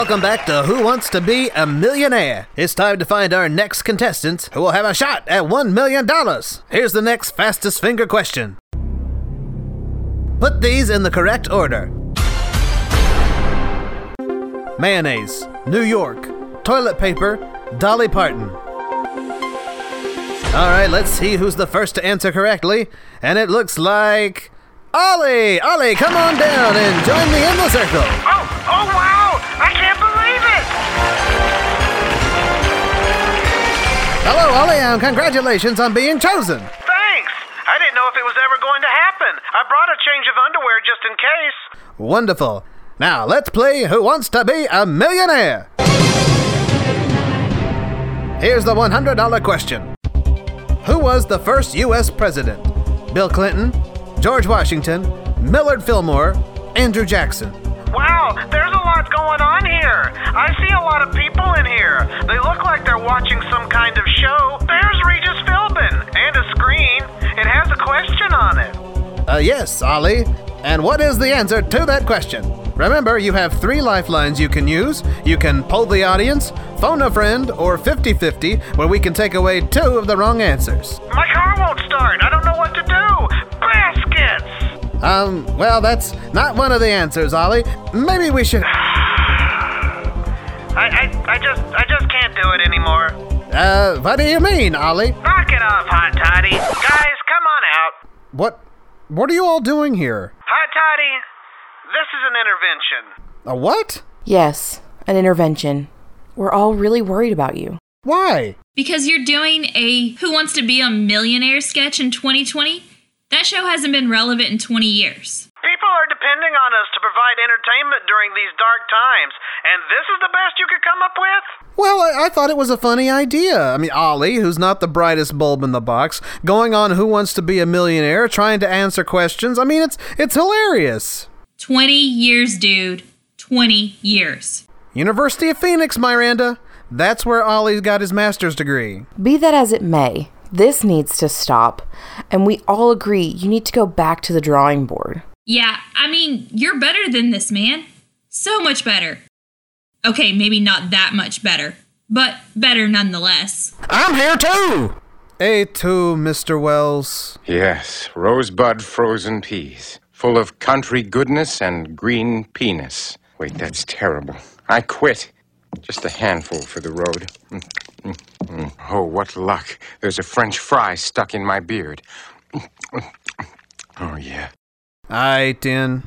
Welcome back to Who Wants to Be a Millionaire? It's time to find our next contestant who will have a shot at $1 million. Here's the next fastest finger question. Put these in the correct order. Mayonnaise, New York, toilet paper, Dolly Parton. All right, let's see who's the first to answer correctly. And it looks like Ollie! Ollie, come on down and join me in the circle. Oh wow! I can't believe it! Hello, Ollie, and congratulations on being chosen. Thanks! I didn't know if it was ever going to happen. I brought a change of underwear just in case. Wonderful. Now, let's play Who Wants to Be a Millionaire? Here's the $100 question. Who was the first U.S. president? Bill Clinton, George Washington, Millard Fillmore, Andrew Jackson. Wow, there's a lot going on here. I see a lot of people in here. They look like they're watching some kind of show. There's Regis Philbin and a screen. It has a question on it. Yes, Ollie. And what is the answer to that question? Remember, you have 3 lifelines you can use. You can poll the audience, phone a friend, or 50-50, where we can take away 2 of the wrong answers. My car won't start. I don't know what to do. Baskets! Well, that's not one of the answers, Ollie. Maybe we should... I just can't do it anymore. What do you mean, Ollie? Knock it off, Hot Toddy. Guys, come on out. What are you all doing here? Hot Toddy... this is an intervention. A what? Yes, an intervention. We're all really worried about you. Why? Because you're doing a Who Wants to Be a Millionaire sketch in 2020. That show hasn't been relevant in 20 years. People are depending on us to provide entertainment during these dark times, and this is the best you could come up with? Well, I thought it was a funny idea. I mean, Ollie, who's not the brightest bulb in the box, going on Who Wants to Be a Millionaire, trying to answer questions. I mean, it's hilarious. 20 years, dude. 20 years. University of Phoenix, Miranda. That's where Ollie's got his master's degree. Be that as it may, this needs to stop. And we all agree you need to go back to the drawing board. Yeah, I mean, you're better than this, man. So much better. Okay, maybe not that much better, but better nonetheless. I'm here too! A2, Mr. Wells. Yes, rosebud frozen peas. Full of country goodness and green penis. Wait, that's terrible. I quit. Just a handful for the road. Oh, what luck. There's a French fry stuck in my beard. Oh, yeah. I tin.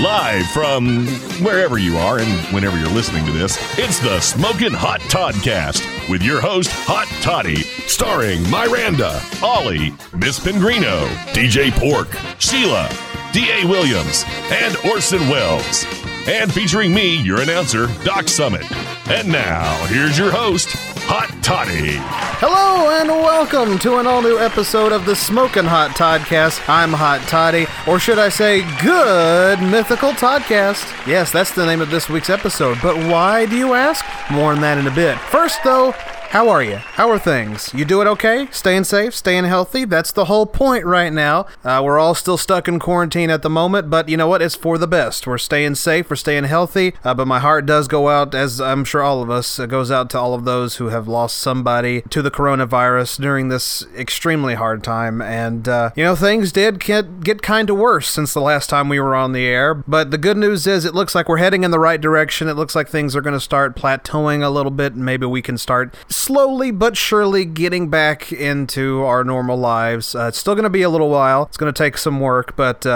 Live from wherever you are and whenever you're listening to this, it's the Smokin' Hot Toddcast with your host, Hot Toddy, starring Miranda, Ollie, Miss Pingrino, DJ Pork, Sheila, D.A. Williams, and Orson Welles. And featuring me, your announcer, Doc Summit. And now, here's your host, Hot Toddy. Hello and welcome to an all-new episode of the Smokin' Hot Toddcast. I'm Hot Toddy, or should I say, Good Mythical Toddcast. Yes, that's the name of this week's episode, but why do you ask? More on that in a bit. First, though... how are you? How are things? You doing okay? Staying safe? Staying healthy? That's the whole point right now. We're all still stuck in quarantine at the moment, but you know what? It's for the best. We're staying safe. We're staying healthy. But my heart does go out, as I'm sure all of us, it goes out to all of those who have lost somebody to the coronavirus during this extremely hard time. And, you know, things did get kind of worse since the last time we were on the air. But the good news is it looks like we're heading in the right direction. It looks like things are going to start plateauing a little bit, and maybe we can start... slowly but surely getting back into our normal lives. It's still going to be a little while. It's going to take some work, but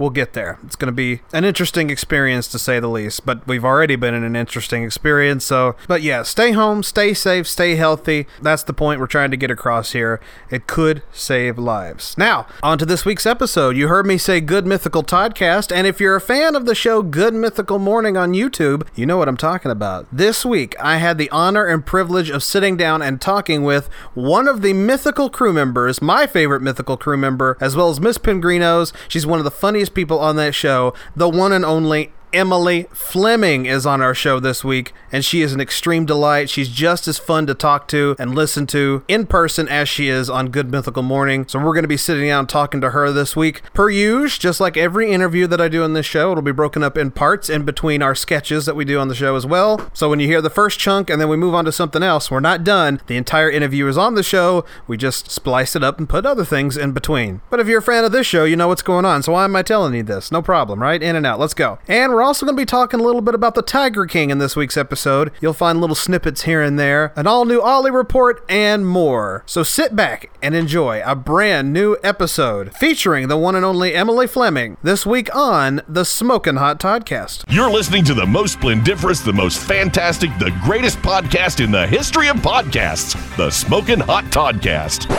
we'll get there. It's going to be an interesting experience, to say the least, but we've already been in an interesting experience. So, but yeah, stay home, stay safe, stay healthy. That's the point we're trying to get across here. It could save lives. Now, on to this week's episode. You heard me say Good Mythical Toddcast, and if you're a fan of the show Good Mythical Morning on YouTube, you know what I'm talking about. This week, I had the honor and privilege of sitting down and talking with one of the mythical crew members, my favorite mythical crew member, as well as Miss Pingrino's. She's one of the funniest people on that show, the one and only Emily Fleming is on our show this week, and she is an extreme delight. She's just as fun to talk to and listen to in person as she is on Good Mythical Morning. So we're going to be sitting down talking to her this week. Per usual, just like every interview that I do on this show, it'll be broken up in parts in between our sketches that we do on the show as well. So when you hear the first chunk and then we move on to something else, we're not done. The entire interview is on the show. We just splice it up and put other things in between. But if you're a fan of this show, you know what's going on. So why am I telling you this? No problem, right? In and out. Let's go. And we're also going to be talking a little bit about the Tiger King in this week's episode. You'll find little snippets here and there, an all-new Ollie report, and more. So sit back and enjoy a brand new episode featuring the one and only Emily Fleming this week on the Smokin' Hot Toddcast. You're listening to the most splendiferous, the most fantastic, the greatest podcast in the history of podcasts, the Smokin' Hot Toddcast.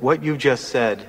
What you just said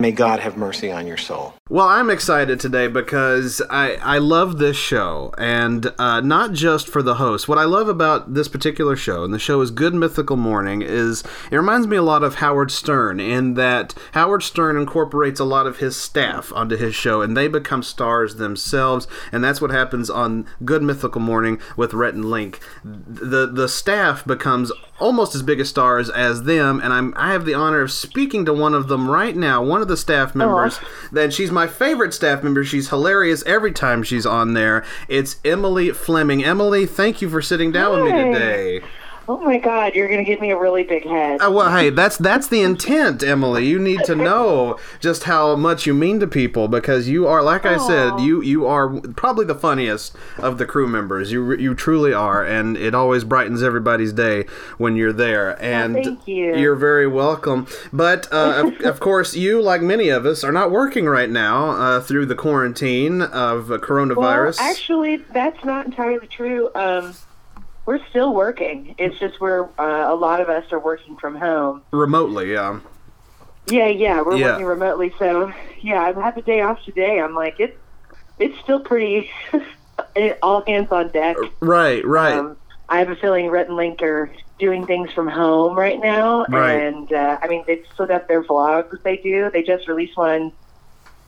May God have mercy on your soul. Well, I'm excited today because I love this show, and not just for the host. What I love about this particular show, and the show is Good Mythical Morning, is it reminds me a lot of Howard Stern, in that Howard Stern incorporates a lot of his staff onto his show, and they become stars themselves, and that's what happens on Good Mythical Morning with Rhett and Link. The staff becomes almost as big a stars as them, and I have the honor of speaking to one of them right now, one of the staff members. Then she's my favorite staff member. She's hilarious every time she's on there. It's Emily Fleming. Emily, thank you for sitting down with me today. Oh my God, you're going to give me a really big head. Well, hey, that's the intent, Emily. You need to know just how much you mean to people, because you are, like I said, you are probably the funniest of the crew members. You truly are, and it always brightens everybody's day when you're there. And thank you. You're very welcome. But, of course, you, like many of us, are not working right now through the quarantine of coronavirus. Well, actually, that's not entirely true. We're still working. It's just a lot of us are working from home. Remotely, yeah. Yeah, we're working remotely. So, yeah, I have a day off today. I'm like, it's still pretty all hands on deck. Right. I have a feeling Rhett and Link are doing things from home right now. Right. And, they've split up their vlogs that they do. They just released one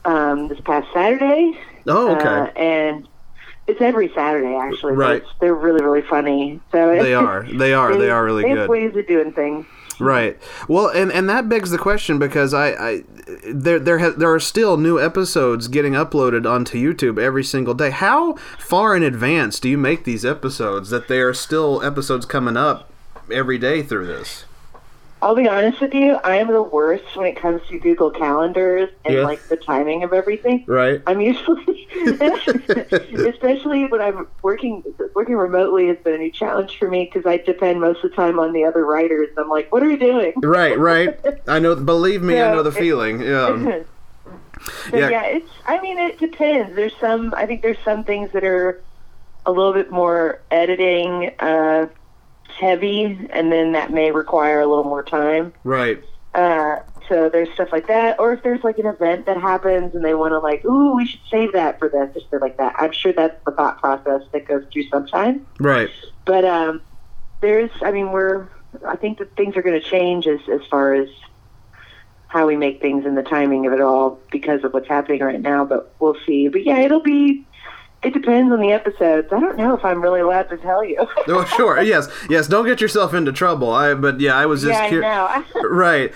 this past Saturday. Oh, okay. And... it's every Saturday, actually. Right. They're really, really funny. So They are really good. They have ways of doing things. Right. Well, and that begs the question, because there are still new episodes getting uploaded onto YouTube every single day. How far in advance do you make these episodes, that there are still episodes coming up every day through this? I'll be honest with you, I am the worst when it comes to Google Calendars and, the timing of everything. Right. I'm usually, especially when I'm working remotely has been a new challenge for me, because I depend most of the time on the other writers. I'm like, what are you doing? Right. I know, believe me, I know the feeling. Yeah. It depends. I think there's some things that are a little bit more editing, heavy, and then that may require a little more time. Right. So there's stuff like that, or if there's an event that happens and they want to we should save that for this, or stuff like that. I'm sure that's the thought process that goes through sometimes. Right. But I think that things are going to change as far as how we make things and the timing of it all because of what's happening right now. But we'll see. But yeah, it'll be. It depends on the episodes. I don't know if I'm really allowed to tell you. Oh, sure. Yes. Don't get yourself into trouble. I was just curious. Yeah, I know. Right.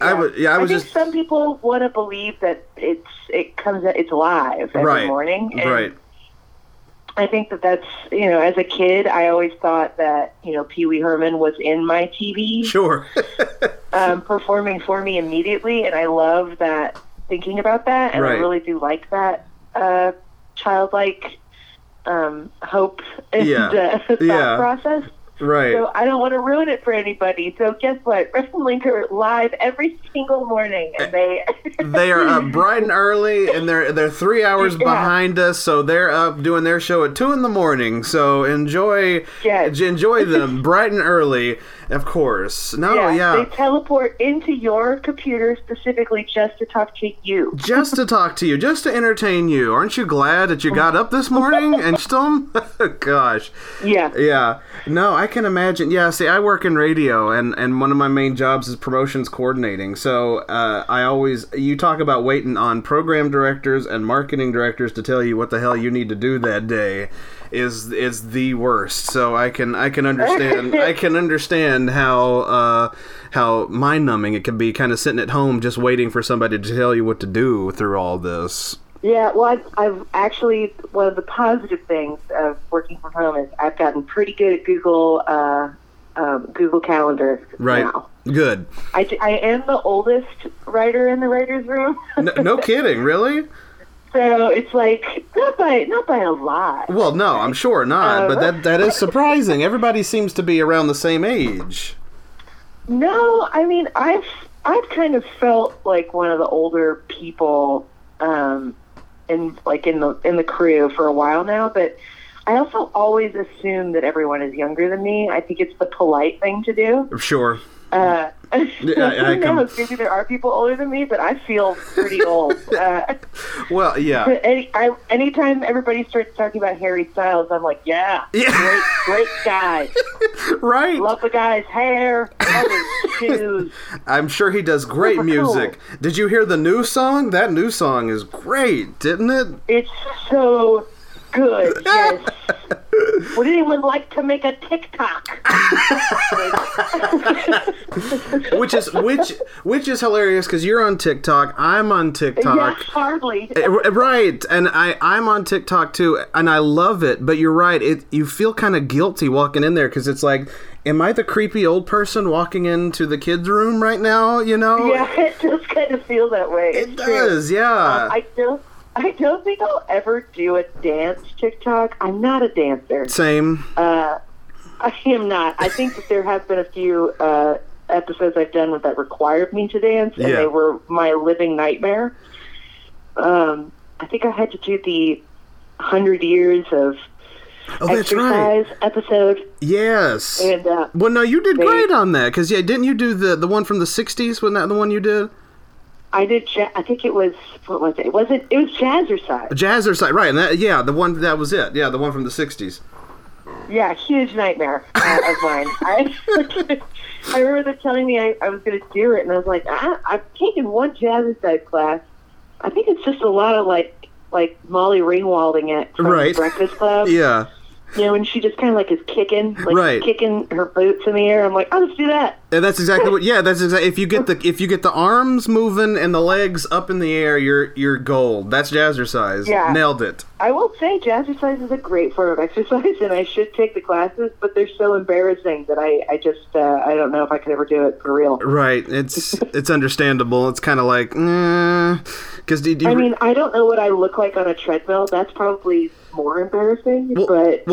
I think some people want to believe that it's live every morning. And right. I think that's as a kid, I always thought that Pee Wee Herman was in my TV. Sure. Performing for me immediately, and I love that. Thinking about that, and I really do like that. Childlike hope and thought process. Right. So I don't want to ruin it for anybody. So guess what? Rhett and Link are live every single morning, and they are up bright and early, and they're 3 hours behind us. So they're up doing their show at 2 in the morning. So enjoy them bright and early Of course. No, yeah. They teleport into your computer specifically just to talk to you. Just to talk to you. Just to entertain you. Aren't you glad that you got up this morning and still... Gosh. Yeah. Yeah. No, I can imagine. Yeah, see, I work in radio, and one of my main jobs is promotions coordinating. So I always... You talk about waiting on program directors and marketing directors to tell you what the hell you need to do that day is the worst. So I can understand... I can understand how mind-numbing it can be, kind of sitting at home just waiting for somebody to tell you what to do through all this. Yeah, well, I've actually, one of the positive things of working from home is I've gotten pretty good at Google Calendar now. Good. I am the oldest writer in the writer's room. No kidding, really? So it's like, not by a lot. Well, no, I'm sure not, but that is surprising. Everybody seems to be around the same age. No, I mean, I've kind of felt like one of the older people in the crew for a while now, but I also always assume that everyone is younger than me. I think it's the polite thing to do. Sure. Who knows? Maybe there are people older than me, but I feel pretty old. Well, yeah. Anytime everybody starts talking about Harry Styles, I'm like, yeah. Great guy. Right. Love the guy's hair. Love his shoes. I'm sure he does great music. Cool. Did you hear the new song? That new song is great, didn't it? It's so good, yes. Would anyone like to make a TikTok? which is hilarious because you're on TikTok, I'm on TikTok. Yes, hardly. Right, and I'm on TikTok too, and I love it. But you're right; you feel kind of guilty walking in there because it's like, am I the creepy old person walking into the kids' room right now? You know? Yeah, it does kind of feel that way. It does, true. Yeah. I don't think I'll ever do a dance TikTok. I'm not a dancer. Same. I am not. I think that there have been a few episodes I've done that required me to dance, and they were my living nightmare. I think I had to do the 100 Years of Exercise episode. Yes. And, well, no, you did great on that, because didn't you do the one from the 60s? Wasn't that the one you did? I did. I think it was. What was it? It was Jazzercise. Jazzercise, right? And the one that was it. Yeah, the one from the '60s. Yeah, huge nightmare of mine. I remember them telling me I was going to do it, and I was like, I've taken one Jazzercise class. I think it's just a lot of like Molly Ringwalding it from Breakfast Club. Yeah. You know, and she just kind of is kicking, kicking her boots in the air. I'm like, I'll just do that. And that's exactly what. Yeah, that's exactly. If you get the arms moving and the legs up in the air, you're gold. That's Jazzercise. Yeah. Nailed it. I will say, Jazzercise is a great form of exercise, and I should take the classes, but they're so embarrassing that I just I don't know if I could ever do it for real. Right. It's understandable. It's kind of like because I don't know what I look like on a treadmill. That's probably more embarrassing.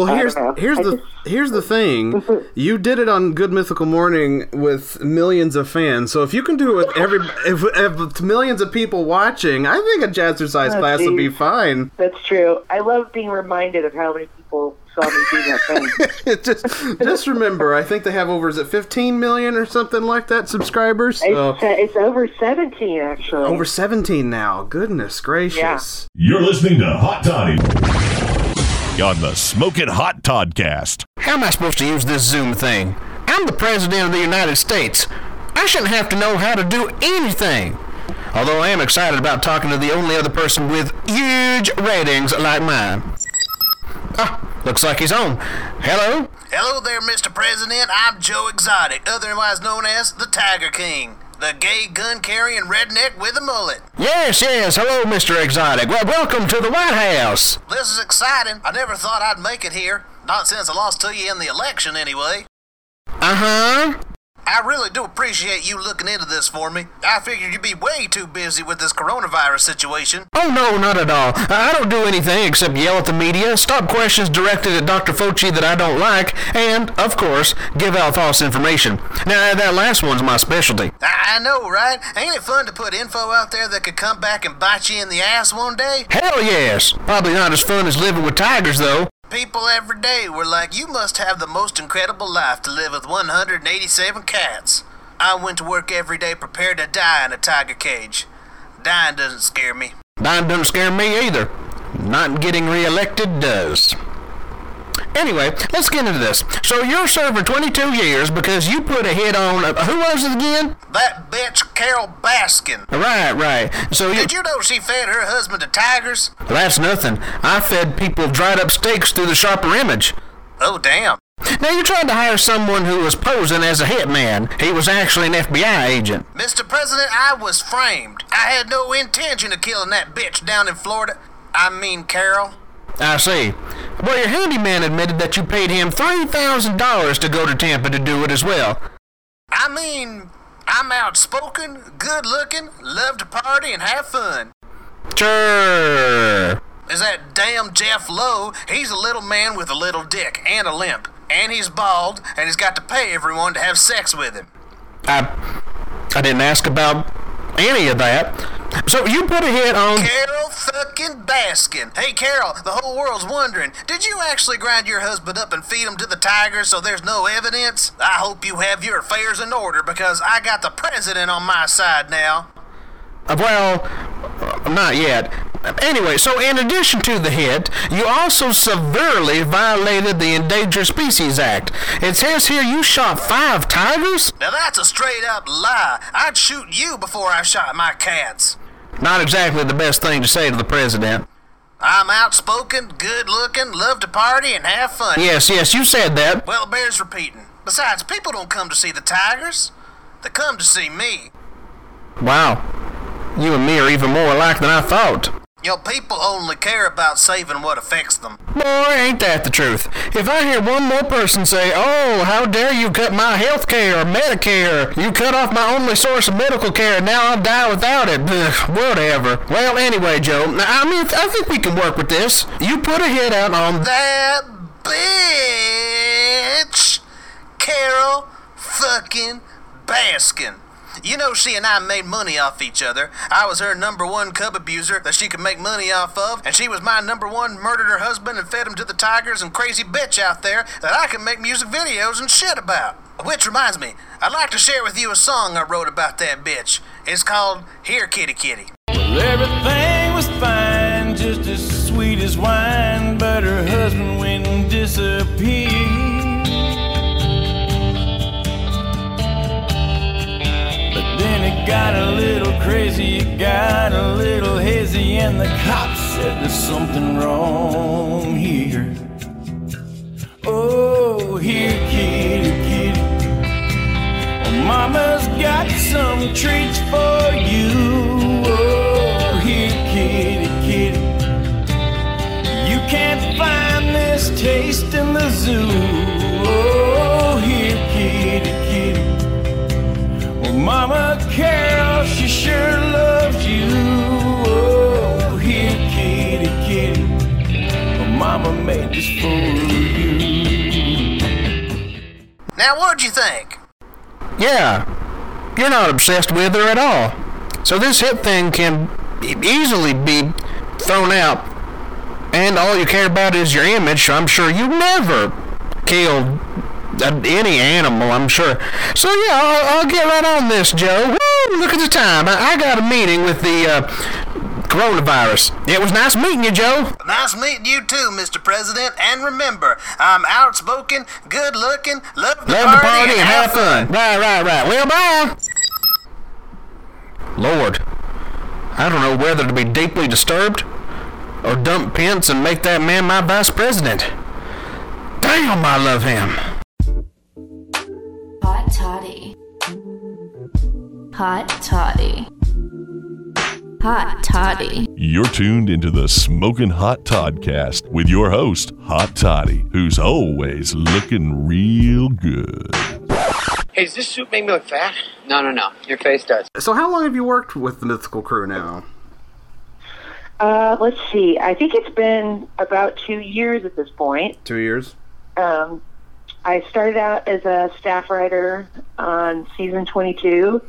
Here's the thing. You did it on Good Mythical Morning with millions of fans. So if you can do it with if millions of people watching, I think a Jazzercise class would be fine. That's true. I love being reminded of how many people saw me do that thing. just remember, I think they have 15 million or something like that subscribers? So. It's over 17, actually. Over 17 now. Goodness gracious. Yeah. You're listening to Hot Toddy on the Smokin' Hot Toddcast. How am I supposed to use this Zoom thing? I'm the President of the United States. I shouldn't have to know how to do anything. Although I am excited about talking to the only other person with huge ratings like mine. Ah, looks like he's on. Hello? Hello there, Mr. President. I'm Joe Exotic, otherwise known as the Tiger King. The gay gun-carrying redneck with a mullet. Yes. Hello, Mr. Exotic. Well, welcome to the White House. This is exciting. I never thought I'd make it here. Not since I lost to you in the election, anyway. Uh-huh. I really do appreciate you looking into this for me. I figured you'd be way too busy with this coronavirus situation. Oh, no, not at all. I don't do anything except yell at the media, stop questions directed at Dr. Fauci that I don't like, and, of course, give out false information. Now, that last one's my specialty. I know, right? Ain't it fun to put info out there that could come back and bite you in the ass one day? Hell yes. Probably not as fun as living with tigers, though. people every day were like, you must have the most incredible life to live with 187 cats. I went to work every day prepared to die in a tiger cage. Dying doesn't scare me. Dying doesn't scare me either. Not getting reelected does. Anyway, let's get into this. So you're served for 22 years because you put a hit on... who was it again? That bitch, Carol Baskin. Right. So did you know she fed her husband to tigers? That's nothing. I fed people dried up steaks through the sharper image. Oh, damn. Now, you tried to hire someone who was posing as a hitman. He was actually an FBI agent. Mr. President, I was framed. I had no intention of killing that bitch down in Florida. I mean, Carol. I see. Well, your handyman admitted that you paid him $3,000 to go to Tampa to do it as well. I mean, I'm outspoken, good-looking, love to party, and have fun. Sure. Is that damn Jeff Lowe? He's a little man with a little dick and a limp, and he's bald, and he's got to pay everyone to have sex with him. I didn't ask about any of that. So you put a hit on... Carol fucking Baskin. Hey, Carol, the whole world's wondering, did you actually grind your husband up and feed him to the tigers so there's no evidence? I hope you have your affairs in order, because I got the president on my side now. Well, not yet. Anyway, so in addition to the hit, you also severely violated the Endangered Species Act. It says here you shot 5 tigers? Now that's a straight-up lie. I'd shoot you before I shot my cats. Not exactly the best thing to say to the president. I'm outspoken, good-looking, love to party, and have fun. Yes, you said that. Well, it bears repeating. Besides, people don't come to see the tigers. They come to see me. Wow. You and me are even more alike than I thought. Yo, people only care about saving what affects them. Boy, ain't that the truth. If I hear one more person say, oh, how dare you cut my health care or Medicare, you cut off my only source of medical care, and now I'll die without it, whatever. Well, anyway, Joe, I think we can work with this. You put a hit out on that bitch, Carol fucking Baskin. You know, she and I made money off each other. I was her number one cub abuser that she could make money off of, and she was my number one murdered her husband and fed him to the tigers and crazy bitch out there that I can make music videos and shit about. Which reminds me, I'd like to share with you a song I wrote about that bitch. It's called Here Kitty Kitty. Well, everything was fine, just as sweet as wine, but her husband went and disappeared. It got a little crazy, it got a little hazy, and the cops said there's something wrong here. Oh, here, kitty, kitty, oh, mama's got some treats for you. Oh, here, kitty, kitty, you can't find this taste in the zoo. Oh, here, kitty, kitty, oh, mama Carol, she sure loves you. Oh, here, kitty, kitty, oh, mama made this for you. Now, what'd you think? Yeah, you're not obsessed with her at all. So this hit thing can easily be thrown out. And all you care about is your image. I'm sure you never killed any animal, I'm sure. So yeah, I'll get right on this, Joe. Woo, look at the time. I got a meeting with the coronavirus. It was nice meeting you, Joe. Nice meeting you too, Mr. President. And remember, I'm outspoken, good-looking, love to party and have fun. Right. Well, bye. Lord, I don't know whether to be deeply disturbed or dump Pence and make that man my vice president. Damn, I love him. Hot toddy. Hot toddy. Hot toddy. You're tuned into the Smokin' Hot Toddcast with your host, Hot Toddy, who's always looking real good. Hey, does this soup make me look fat? No. Your face does. So how long have you worked with the Mythical Crew now? Let's see. I think it's been about 2 years at this point. 2 years? I started out as a staff writer on season 22.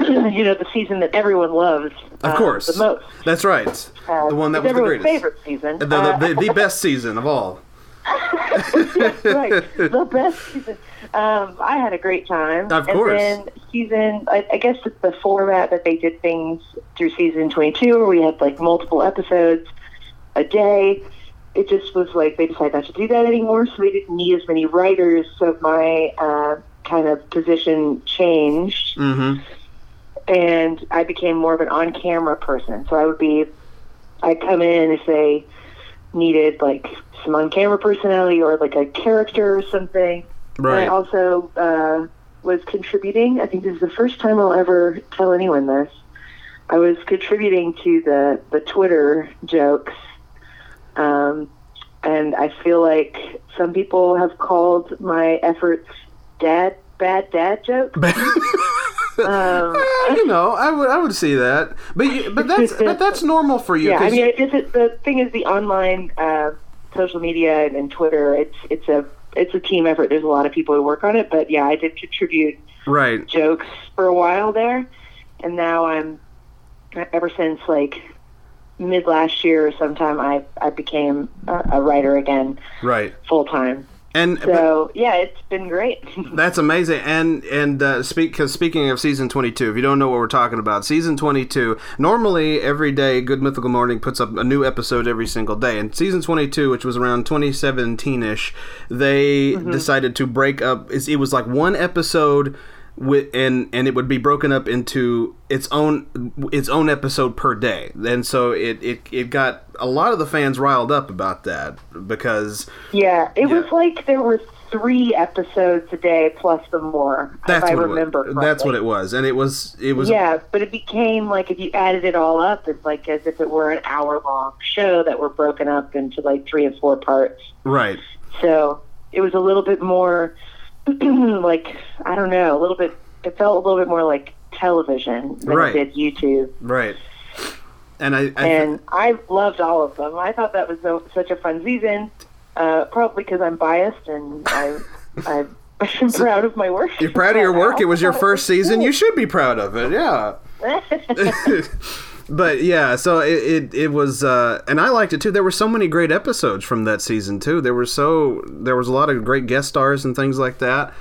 You know, the season that everyone loves of course. The most. That's right. The one that was the greatest. Everyone's favorite season. The best season of all. Yes, right. The best season. I had a great time. Of course. And then season, I guess it's the format that they did things through season 22, where we had like multiple episodes a day. It just was like they decided not to do that anymore, so they didn't need as many writers. So my kind of position changed, mm-hmm. and I became more of an on-camera person. So I'd come in if they needed like some on-camera personality or like a character or something. Right. And I also was contributing. I think this is the first time I'll ever tell anyone this. I was contributing to the Twitter jokes. And I feel like some people have called my efforts bad dad jokes. You know, I would see that, but that's normal for you. Yeah, I mean, the thing is, the online social media and Twitter, it's a team effort. There's a lot of people who work on it, but yeah, I did contribute right jokes for a while there, and now I'm ever since like mid last year or sometime I became a writer again, right, full time. And so yeah, it's been great. That's amazing. And speaking of season 22, if you don't know what we're talking about, season 22. Normally, every day, Good Mythical Morning puts up a new episode every single day. And season 22, which was around 2017-ish, they mm-hmm. decided to break up. It was like one episode. And it would be broken up into its own episode per day, and so it got a lot of the fans riled up about that because was like there were 3 episodes a day plus the more. That's if I remember correctly. That's what it was, and it was yeah, but it became like if you added it all up, it's like as if it were an hour-long show that were broken up into like 3 and 4 parts. Right. So it was a little bit more. Like, I don't know, a little bit, it felt a little bit more like television than right. it did YouTube. Right. And I loved all of them. I thought that was such a fun season, probably because I'm biased and I'm proud of my work. You're proud of your work? It was your first season? You should be proud of it, yeah. But yeah, so it was, and I liked it too. There were so many great episodes from that season too. There was a lot of great guest stars and things like that.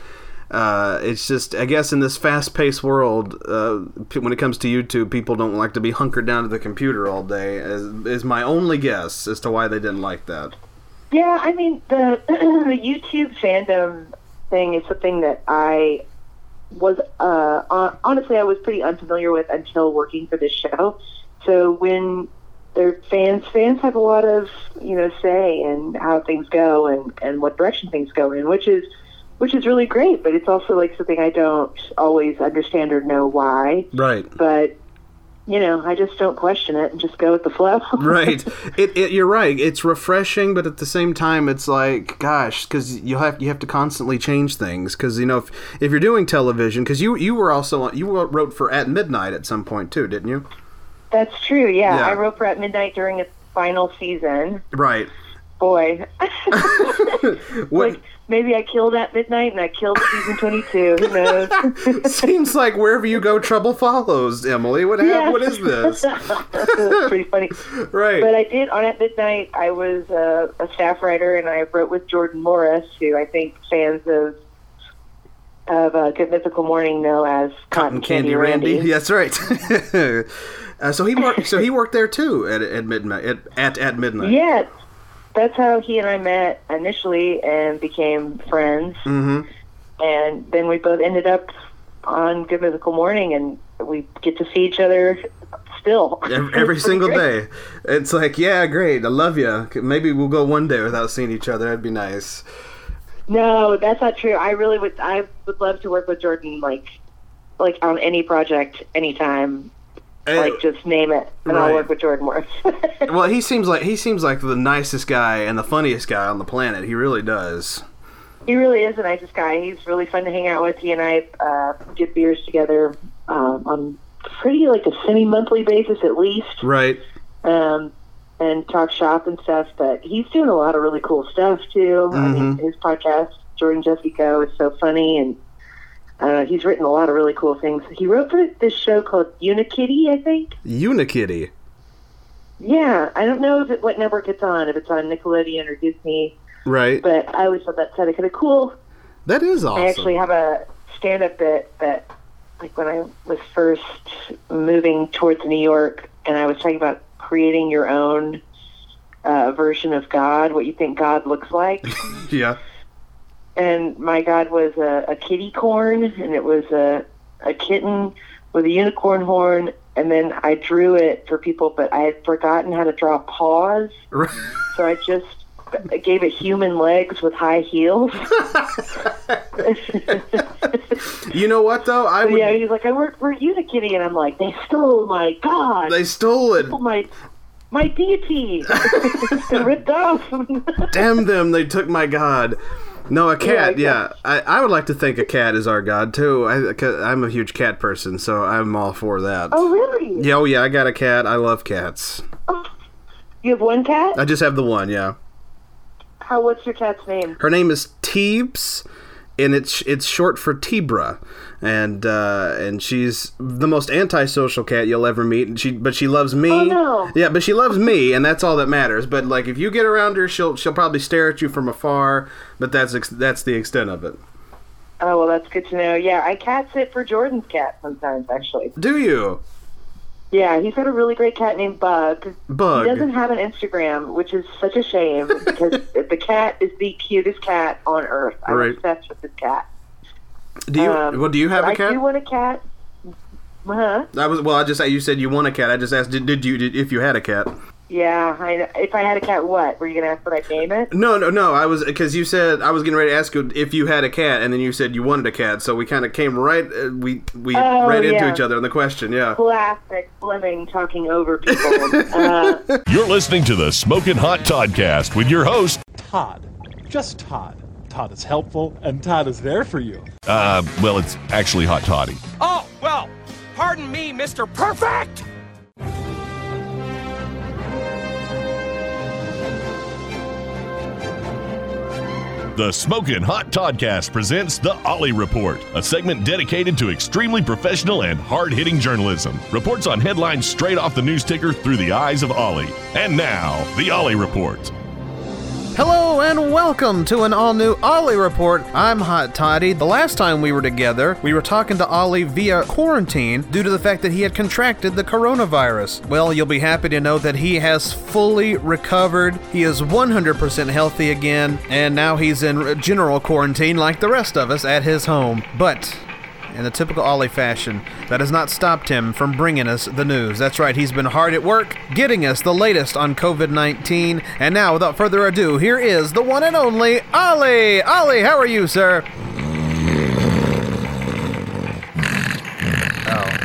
It's just, I guess, in this fast-paced world, when it comes to YouTube, people don't like to be hunkered down to the computer all day. Is my only guess as to why they didn't like that. Yeah, I mean the YouTube fandom thing is something that I was honestly I was pretty unfamiliar with until working for this show. So when their fans have a lot of, you know, say in how things go and what direction things go in, which is really great, but it's also like something I don't always understand or know why. Right. But you know, I just don't question it and just go with the flow. Right. You're right. It's refreshing, but at the same time, it's like, gosh, because you have to constantly change things. Because, you know, if you're doing television, because you wrote for At Midnight at some point, too, didn't you? That's true, yeah. I wrote for At Midnight during its final season. Right. Boy. Like, maybe I killed At Midnight and I killed season 22. Who knows? Seems like wherever you go, trouble follows, Emily. What is this? That's pretty funny. Right. But I did, on At Midnight, I was a staff writer and I wrote with Jordan Morris, who I think fans of Good Mythical Morning know as Cotton Candy Randy. That's right. So he worked there, too, at Midnight. At Midnight. Yeah. That's how he and I met initially and became friends. Mm-hmm. And then we both ended up on Good Mythical Morning, and we get to see each other still. Every single day. It's like, yeah, great. I love you. Maybe we'll go one day without seeing each other. That'd be nice. No, that's not true. I would love to work with Jordan, like on any project, anytime. Like, just name it, and right. I'll work with Jordan Morris. Well, he seems like the nicest guy and the funniest guy on the planet. He really does. He really is the nicest guy. He's really fun to hang out with. He and I get beers together on pretty, like, a semi-monthly basis at least. Right. And talk shop and stuff, but he's doing a lot of really cool stuff, too. Mm-hmm. I mean, his podcast, Jordan Jesse Go, is so funny, and he's written a lot of really cool things. He wrote for this show called Unikitty, I think. Unikitty? Yeah. I don't know what network it's on, if it's on Nickelodeon or Disney. Right. But I always thought that sounded kind of cool. That is awesome. I actually have a stand-up bit that, like, when I was first moving towards New York, and I was talking about creating your own version of God, what you think God looks like. Yeah. And my God was a kitty corn, and it was a kitten with a unicorn horn, and then I drew it for people, but I had forgotten how to draw paws, so I just gave it human legs with high heels. You know what, though? Yeah, he's like, I worked for Unikitty, and I'm like, they stole my God. They stole it. My deity. They ripped off. Damn them, they took my God. No, a cat, yeah. I would like to think a cat is our God, too. I'm a huge cat person, so I'm all for that. Oh, really? Yeah, oh, yeah, I got a cat. I love cats. Oh, you have one cat? I just have the one, yeah. What's your cat's name? Her name is Teebs, and it's short for Tibra, and she's the most antisocial cat you'll ever meet. And she loves me. Oh no! Yeah, but she loves me, and that's all that matters. But like, if you get around her, she'll probably stare at you from afar. But that's the extent of it. Oh well, that's good to know. Yeah, I cat sit for Jordan's cat sometimes, actually. Do you? Yeah, he's got a really great cat named Bug. Bug. He doesn't have an Instagram, which is such a shame because the cat is the cutest cat on earth. I'm obsessed with this cat. Do you? Well, do you have a cat? I do want a cat. Huh? You said you want a cat. I just asked. Did you if you had a cat? Yeah, if I had a cat, what? Were you going to ask what I'd name it? No, I was, because you said, I was getting ready to ask you if you had a cat, and then you said you wanted a cat, so we kind of came right into each other on the question, yeah. Classic Fleming talking over people. You're listening to the Smokin' Hot Toddcast with your host, Todd. Just Todd. Todd is helpful, and Todd is there for you. Well, it's actually Hot Toddy. Oh, well, pardon me, Mr. Perfect! The Smokin' Hot Toddcast presents The Ollie Report, a segment dedicated to extremely professional and hard-hitting journalism. Reports on headlines straight off the news ticker through the eyes of Ollie. And now, The Ollie Report. Hello and welcome to an all-new Ollie Report. I'm Hot Toddy. The last time we were together, we were talking to Ollie via quarantine due to the fact that he had contracted the coronavirus. Well, you'll be happy to know that he has fully recovered. He is 100% healthy again, and now he's in general quarantine like the rest of us at his home. But in the typical Ollie fashion, that has not stopped him from bringing us the news. That's right, he's been hard at work getting us the latest on COVID-19. And now, without further ado, here is the one and only Ollie. Ollie, how are you, sir?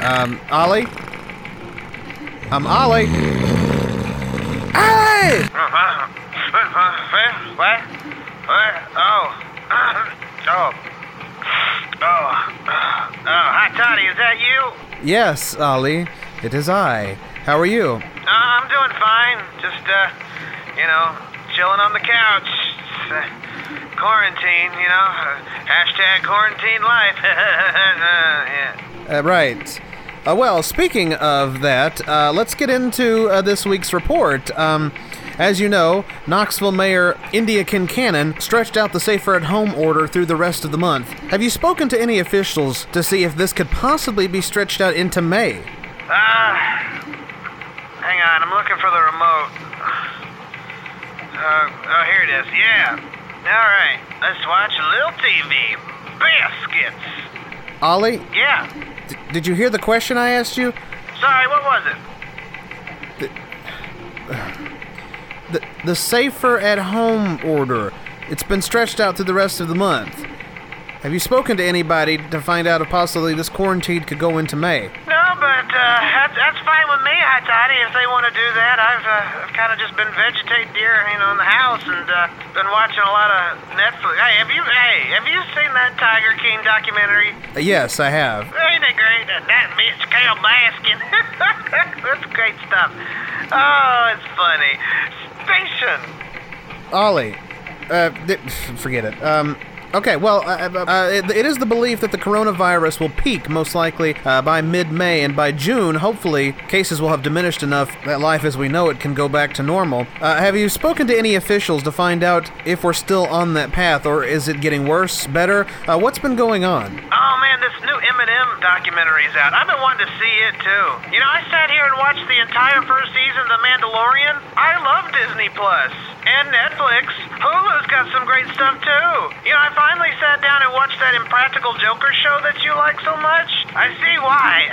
Ollie? I'm Ollie. Ollie! Hi, Toddy, is that you? Yes, Ollie, it is I. How are you? I'm doing fine. Just, chilling on the couch. Quarantine, hashtag quarantine life. Yeah. Right. Well, speaking of that, let's get into this week's report. As you know, Knoxville Mayor India Kincannon stretched out the safer-at-home order through the rest of the month. Have you spoken to any officials to see if this could possibly be stretched out into May? Hang on, I'm looking for the remote. Here it is, yeah. All right, let's watch a little TV. Biscuits. Ollie? Yeah? Did you hear the question I asked you? Sorry, what was it? The safer-at-home order. It's been stretched out through the rest of the month. Have you spoken to anybody to find out if possibly this quarantine could go into May? No, but that's fine with me, Hot Toddy, if they want to do that. I've kind of just been vegetating here, in the house and been watching a lot of Netflix. Hey, have you seen that Tiger King documentary? Yes, I have. Ain't it great? That Mitch Kale Baskin. That's great stuff. Oh, it's funny. Ollie, forget it. Okay, well, it is the belief that the coronavirus will peak, most likely, by mid-May, and by June, hopefully, cases will have diminished enough that life as we know it can go back to normal. Have you spoken to any officials to find out if we're still on that path, or is it getting worse, better? What's been going on? Oh, man, this new M&M documentary's out. I've been wanting to see it, too. You know, I sat here and watched the entire first season of The Mandalorian. I love Disney Plus. And Netflix. Hulu's got some great stuff, too. You know, I finally sat down and watched that Impractical Joker show that you like so much. I see why.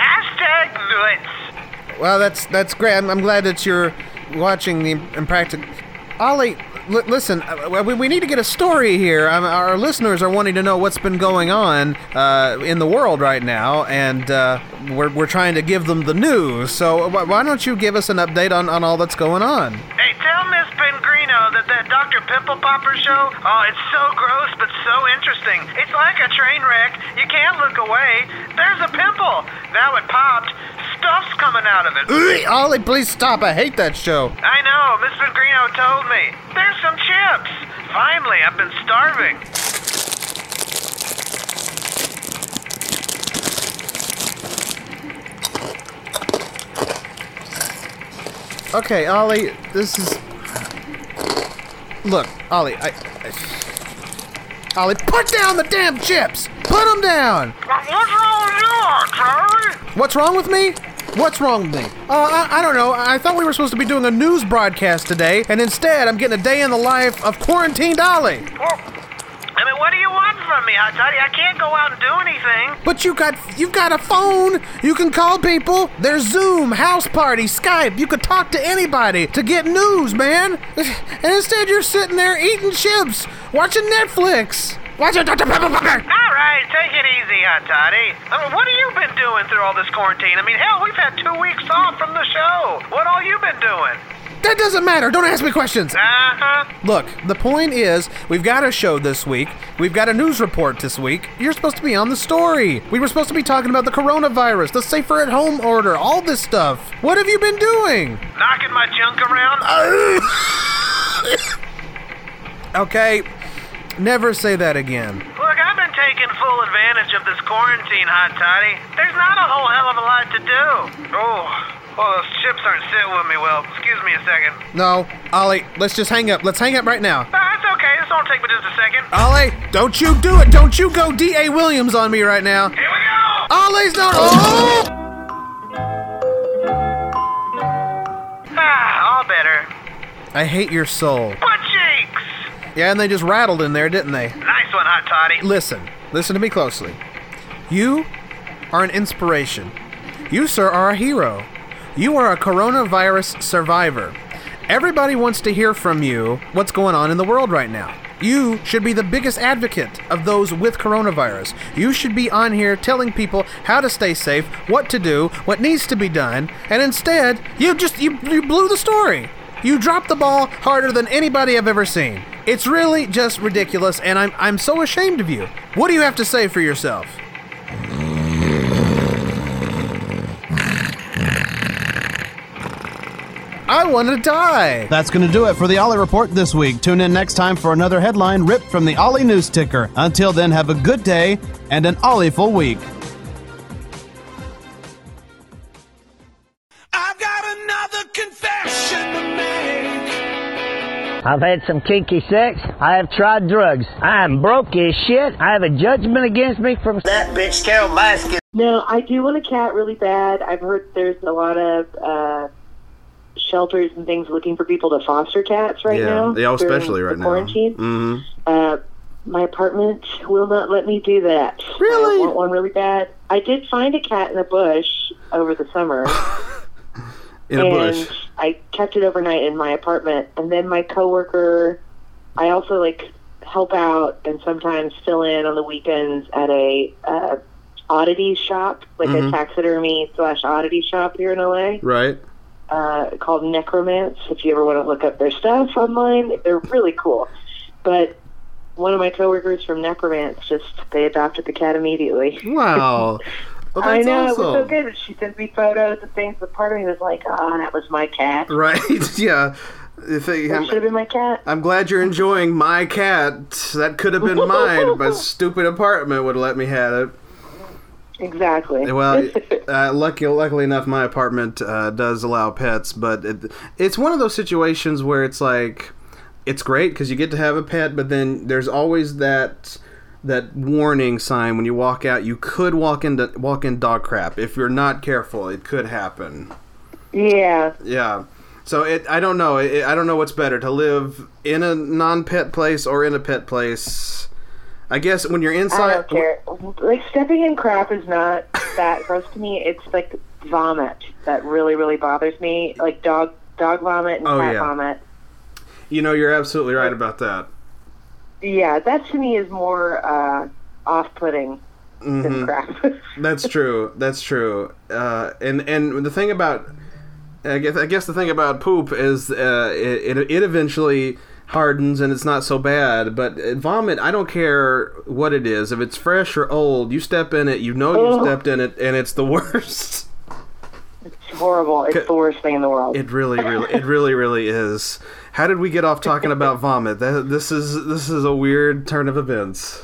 #nuts. Well, that's great. I'm glad that you're watching the Impractical... Ollie, listen, we need to get a story here. Our listeners are wanting to know what's been going on in the world right now, and we're trying to give them the news. So why don't you give us an update on all that's going on? Hey, tell Miss Pingrino that Dr. Pimple Popper show, oh, it's so gross but so interesting. It's like a train wreck. You can't look away. There's a pimple. Now it popped. Stuff's coming out of it. Ollie, please stop. I hate that show. I know. Miss Pingrino told me. There's some chips. Finally, I've been starving. Okay, Ollie, this is... Look, Ollie, Ollie, put down the damn chips! Put them down! What's wrong with you, Charlie? What's wrong with me? What's wrong with me? I don't know. I thought we were supposed to be doing a news broadcast today, and instead I'm getting a day in the life of quarantined Ollie. Well, I mean, what do you want from me, Hottie? I can't go out and do anything. But you've got a phone. You can call people. There's Zoom, house party, Skype. You could talk to anybody to get news, man. And instead you're sitting there eating chips, watching Netflix. Watch it, Dr. Pepper Pepper! All right, take it easy, Hot Toddy. I mean, what have you been doing through all this quarantine? I mean, hell, we've had 2 weeks off from the show. What all you been doing? That doesn't matter. Don't ask me questions. Uh-huh. Look, the point is, we've got a show this week. We've got a news report this week. You're supposed to be on the story. We were supposed to be talking about the coronavirus, the safer at home order, all this stuff. What have you been doing? Knocking my junk around. Okay. Never say that again. Look, I've been taking full advantage of this quarantine, Hot Toddy. There's not a whole hell of a lot to do. Oh, those chips aren't sitting with me well. Excuse me a second. No, Ollie, let's just hang up. Let's hang up right now. That's okay. This won't take me just a second. Ollie, don't you do it. Don't you go D.A. Williams on me right now. Here we go! Ollie's not... Oh! All better. I hate your soul. Butt cheeks! Yeah, and they just rattled in there, didn't they? Nice one, Hot Toddy. Listen to me closely. You are an inspiration. You, sir, are a hero. You are a coronavirus survivor. Everybody wants to hear from you what's going on in the world right now. You should be the biggest advocate of those with coronavirus. You should be on here telling people how to stay safe, what to do, what needs to be done, and instead, you blew the story. You dropped the ball harder than anybody I've ever seen. It's really just ridiculous, and I'm so ashamed of you. What do you have to say for yourself? I want to die. That's going to do it for the Ollie Report this week. Tune in next time for another headline ripped from the Ollie News Ticker. Until then, have a good day and an Ollieful week. I've got another confession to make. I've had some kinky sex. I have tried drugs. I am broke as shit. I have a judgment against me from that bitch Carol Baskin. No, I do want a cat really bad. I've heard there's a lot of shelters and things looking for people to foster cats right now. Yeah, especially right now. Quarantine. Mm-hmm. My apartment will not let me do that. Really? I want one really bad. I did find a cat in a bush over the summer. In a bush. I kept it overnight in my apartment, and then my coworker. I also help out and sometimes fill in on the weekends at a oddity shop, a taxidermy / oddity shop here in LA. Right. Called Necromance. If you ever want to look up their stuff online, they're really cool. But one of my coworkers from Necromance they adopted the cat immediately. Wow. Well, I know, awesome. It was so good. She sent me photos and things, but part of me was like, that was my cat. Right, yeah. That should have been my cat. I'm glad you're enjoying my cat. That could have been mine. If my stupid apartment would have let me have it. Exactly. Well, luckily enough, my apartment does allow pets, but it's one of those situations where it's like, it's great because you get to have a pet, but then there's always that warning sign when you walk out. You could walk in dog crap if you're not careful. It could happen. Yeah. Yeah. So I don't know. I don't know what's better, to live in a non-pet place or in a pet place. I guess when you're inside... I don't care. Like, stepping in crap is not that gross to me. It's, like, vomit that really, really bothers me. Like, dog vomit and cat vomit. You know, you're absolutely right about that. Yeah, that to me is more off-putting than crap. That's true. That's true. And the thing about... I guess the thing about poop is it eventually hardens and it's not so bad, but vomit, I don't care what it is. If it's fresh or old, you step in it, you know you stepped in it, and it's the worst. It's horrible. It's the worst thing in the world. It really, really, really is. How did we get off talking about vomit? This is a weird turn of events.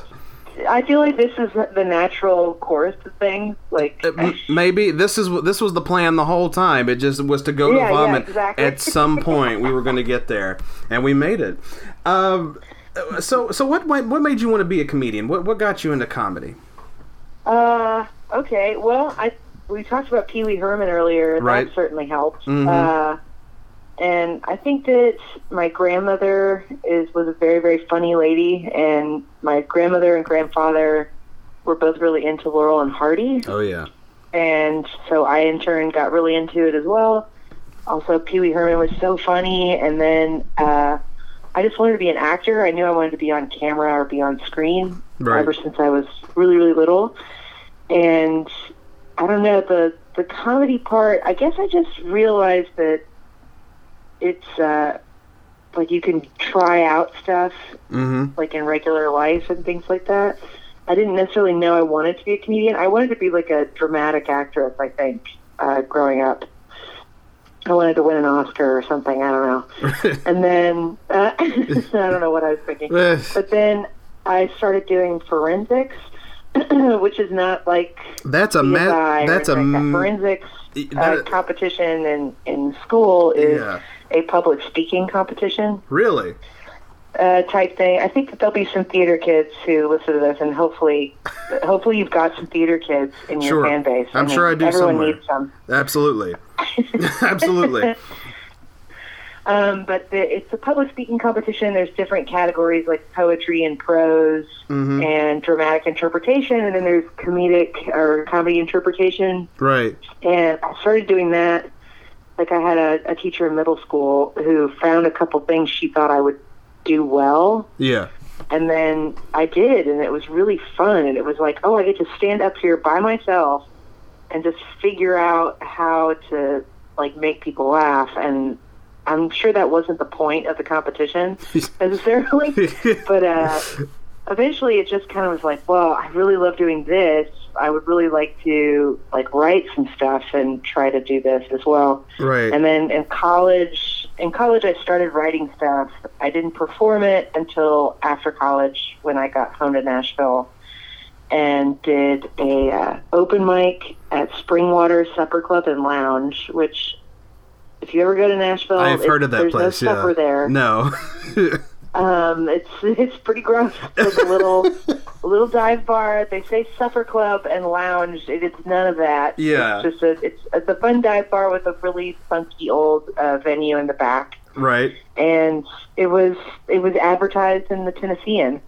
I feel like this is the natural course of things. Like, maybe this was the plan the whole time. It just was to go to vomit at some point. We were going to get there, and we made it. So what made you want to be a comedian? What got you into comedy? Okay. Well, we talked about Pee Wee Herman earlier. Right. That certainly helped. Mm-hmm. And I think that my grandmother was a very, very funny lady, and my grandmother and grandfather were both really into Laurel and Hardy. Oh, yeah. And so I, in turn, got really into it as well. Also, Pee Wee Herman was so funny, and then I just wanted to be an actor. I knew I wanted to be on camera or be on screen ever since I was really, really little. And I don't know, the comedy part, I guess I just realized that it's like you can try out stuff like in regular life and things like that. I didn't necessarily know I wanted to be a comedian. I wanted to be like a dramatic actress, I think, growing up. I wanted to win an Oscar or something. I don't know. And then, I don't know what I was thinking. But then I started doing forensics, which is not like... That's a... forensics competition in school is... Yeah. A public speaking competition. Really? Type thing. I think that there'll be some theater kids who listen to this, and hopefully you've got some theater kids in your fan base. I'm sure I do somewhere. Everyone needs some. Absolutely. Absolutely. But it's a public speaking competition. There's different categories like poetry and prose and dramatic interpretation, and then there's comedic or comedy interpretation. Right. And I started doing that. Like, I had a teacher in middle school who found a couple things she thought I would do well. Yeah. And then I did, and it was really fun. And it was like, oh, I get to stand up here by myself and just figure out how to, like, make people laugh. And I'm sure that wasn't the point of the competition necessarily. But eventually it just kind of was like, well, I really love doing this. I would really like to, like, write some stuff and try to do this as well. Right. And then in college I started writing stuff. I didn't perform it until after college when I got home to Nashville and did a open mic at Springwater Supper Club and Lounge, which, if you ever go to Nashville, I've heard of that place. There's no supper there. No. It's pretty gross. It's a little dive bar. They say supper club and lounge. It's none of that. Yeah. It's just it's a fun dive bar with a really funky old venue in the back. Right. And it was advertised in the Tennessean.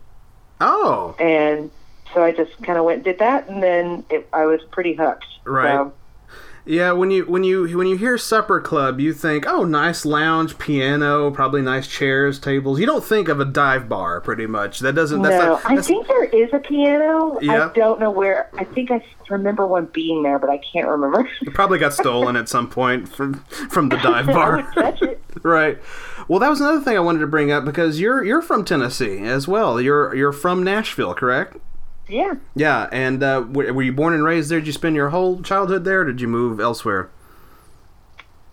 Oh. And so I just kind of went and did that, and then I was pretty hooked. Right. So. Yeah, when you hear supper club, you think, oh, nice lounge, piano, probably nice chairs, tables. You don't think of a dive bar, pretty much. I think there is a piano. Yeah. I don't know where. I think I remember one being there, but I can't remember. It probably got stolen at some point from the dive bar. I would touch it. Right. Well, that was another thing I wanted to bring up, because you're from Tennessee as well. You're from Nashville, correct? Yeah. Yeah, and were you born and raised there? Did you spend your whole childhood there, or did you move elsewhere?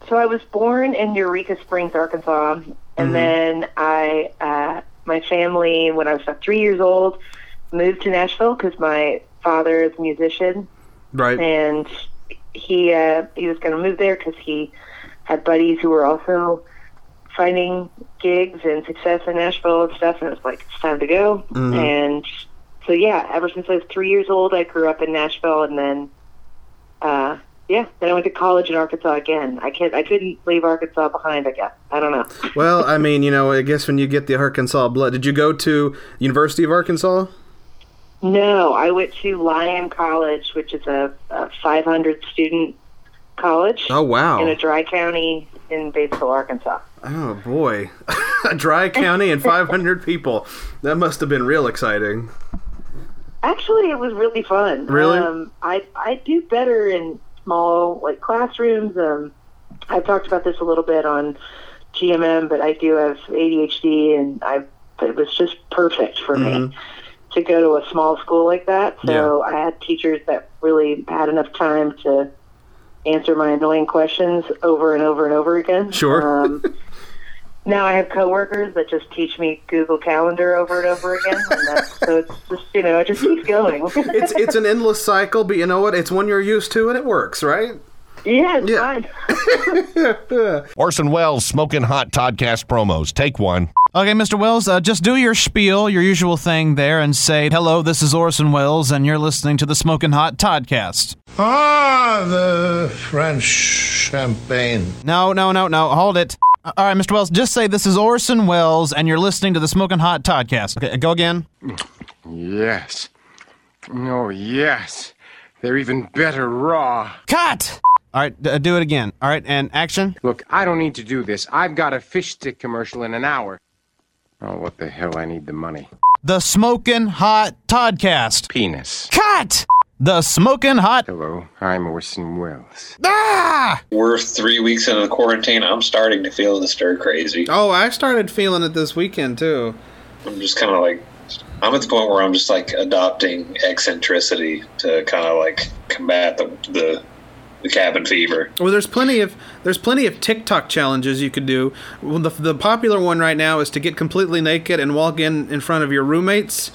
So I was born in Eureka Springs, Arkansas, and then I, my family, when I was about 3 years old, moved to Nashville because my father is a musician, right? And he was going to move there because he had buddies who were also finding gigs and success in Nashville and stuff, and it was like, it's time to go. And so, yeah, ever since I was 3 years old, I grew up in Nashville, and then, yeah, then I went to college in Arkansas again. I couldn't leave Arkansas behind, I guess. I don't know. Well, I mean, you know, I guess when you get the Arkansas blood, did you go to University of Arkansas? No, I went to Lyon College, which is a 500-student college. Oh, wow. In a dry county in Batesville, Arkansas. Oh, boy. A dry county and 500 people. That must have been real exciting. Actually, it was really fun. Really? I do better in small, like, classrooms. I've talked about this a little bit on GMM, but I do have ADHD, and it was just perfect for me to go to a small school like that. So yeah. I had teachers that really had enough time to answer my annoying questions over and over and over again. Sure. Now I have coworkers that just teach me Google Calendar over and over again, and so it's just, you know, it just keeps going. It's an endless cycle, but you know what? It's one you're used to, and it works, right? Yeah, it's fine. Orson Welles, Smoking Hot Toddcast promos. Take one. Okay, Mr. Welles, just do your spiel, your usual thing there, and say, hello, this is Orson Welles, and you're listening to the Smokin' Hot Toddcast. Ah, the French champagne. No, hold it. All right, Mr. Welles, just say, this is Orson Welles, and you're listening to the Smokin' Hot Toddcast. Okay, go again. Yes. Oh, yes. They're even better raw. Cut! All right, do it again. All right, and action. Look, I don't need to do this. I've got a fish stick commercial in an hour. Oh, what the hell? I need the money. The Smokin' Hot Toddcast. Penis. Cut! The Smokin' Hot... Hello, I'm Orson Welles. Ah! We're 3 weeks into the quarantine. I'm starting to feel the stir crazy. Oh, I started feeling it this weekend, too. I'm just kind of like... I'm at the point where I'm just, like, adopting eccentricity to kind of, like, combat the cabin fever. Well, there's plenty of TikTok challenges you could do. Well, the popular one right now is to get completely naked and walk in front of your roommates,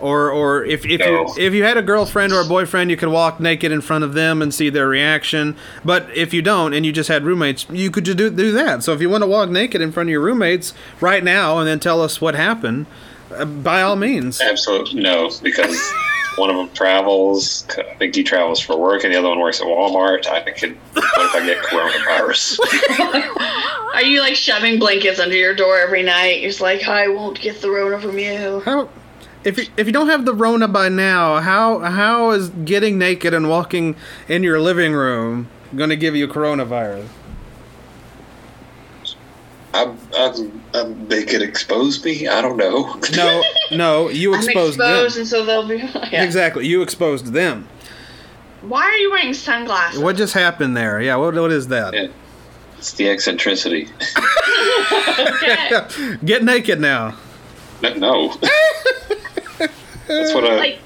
or if you had a girlfriend or a boyfriend, you could walk naked in front of them and see their reaction. But if you don't and you just had roommates, you could just do that. So if you want to walk naked in front of your roommates right now and then tell us what happened, by all means. Absolutely no, because. One of them travels. I think he travels for work, and the other one works at Walmart. What if I get coronavirus? Are you like shoving blankets under your door every night? You're just like, I won't get the Rona from you. How, if you don't have the Rona by now, how is getting naked and walking in your living room going to give you coronavirus? They could expose me? I don't know. No, you exposed them. I'm exposed, and so they'll be... Yeah. Exactly, you exposed them. Why are you wearing sunglasses? What just happened there? Yeah, what is that? Yeah. It's the eccentricity. Okay. Get naked now. No. That's what I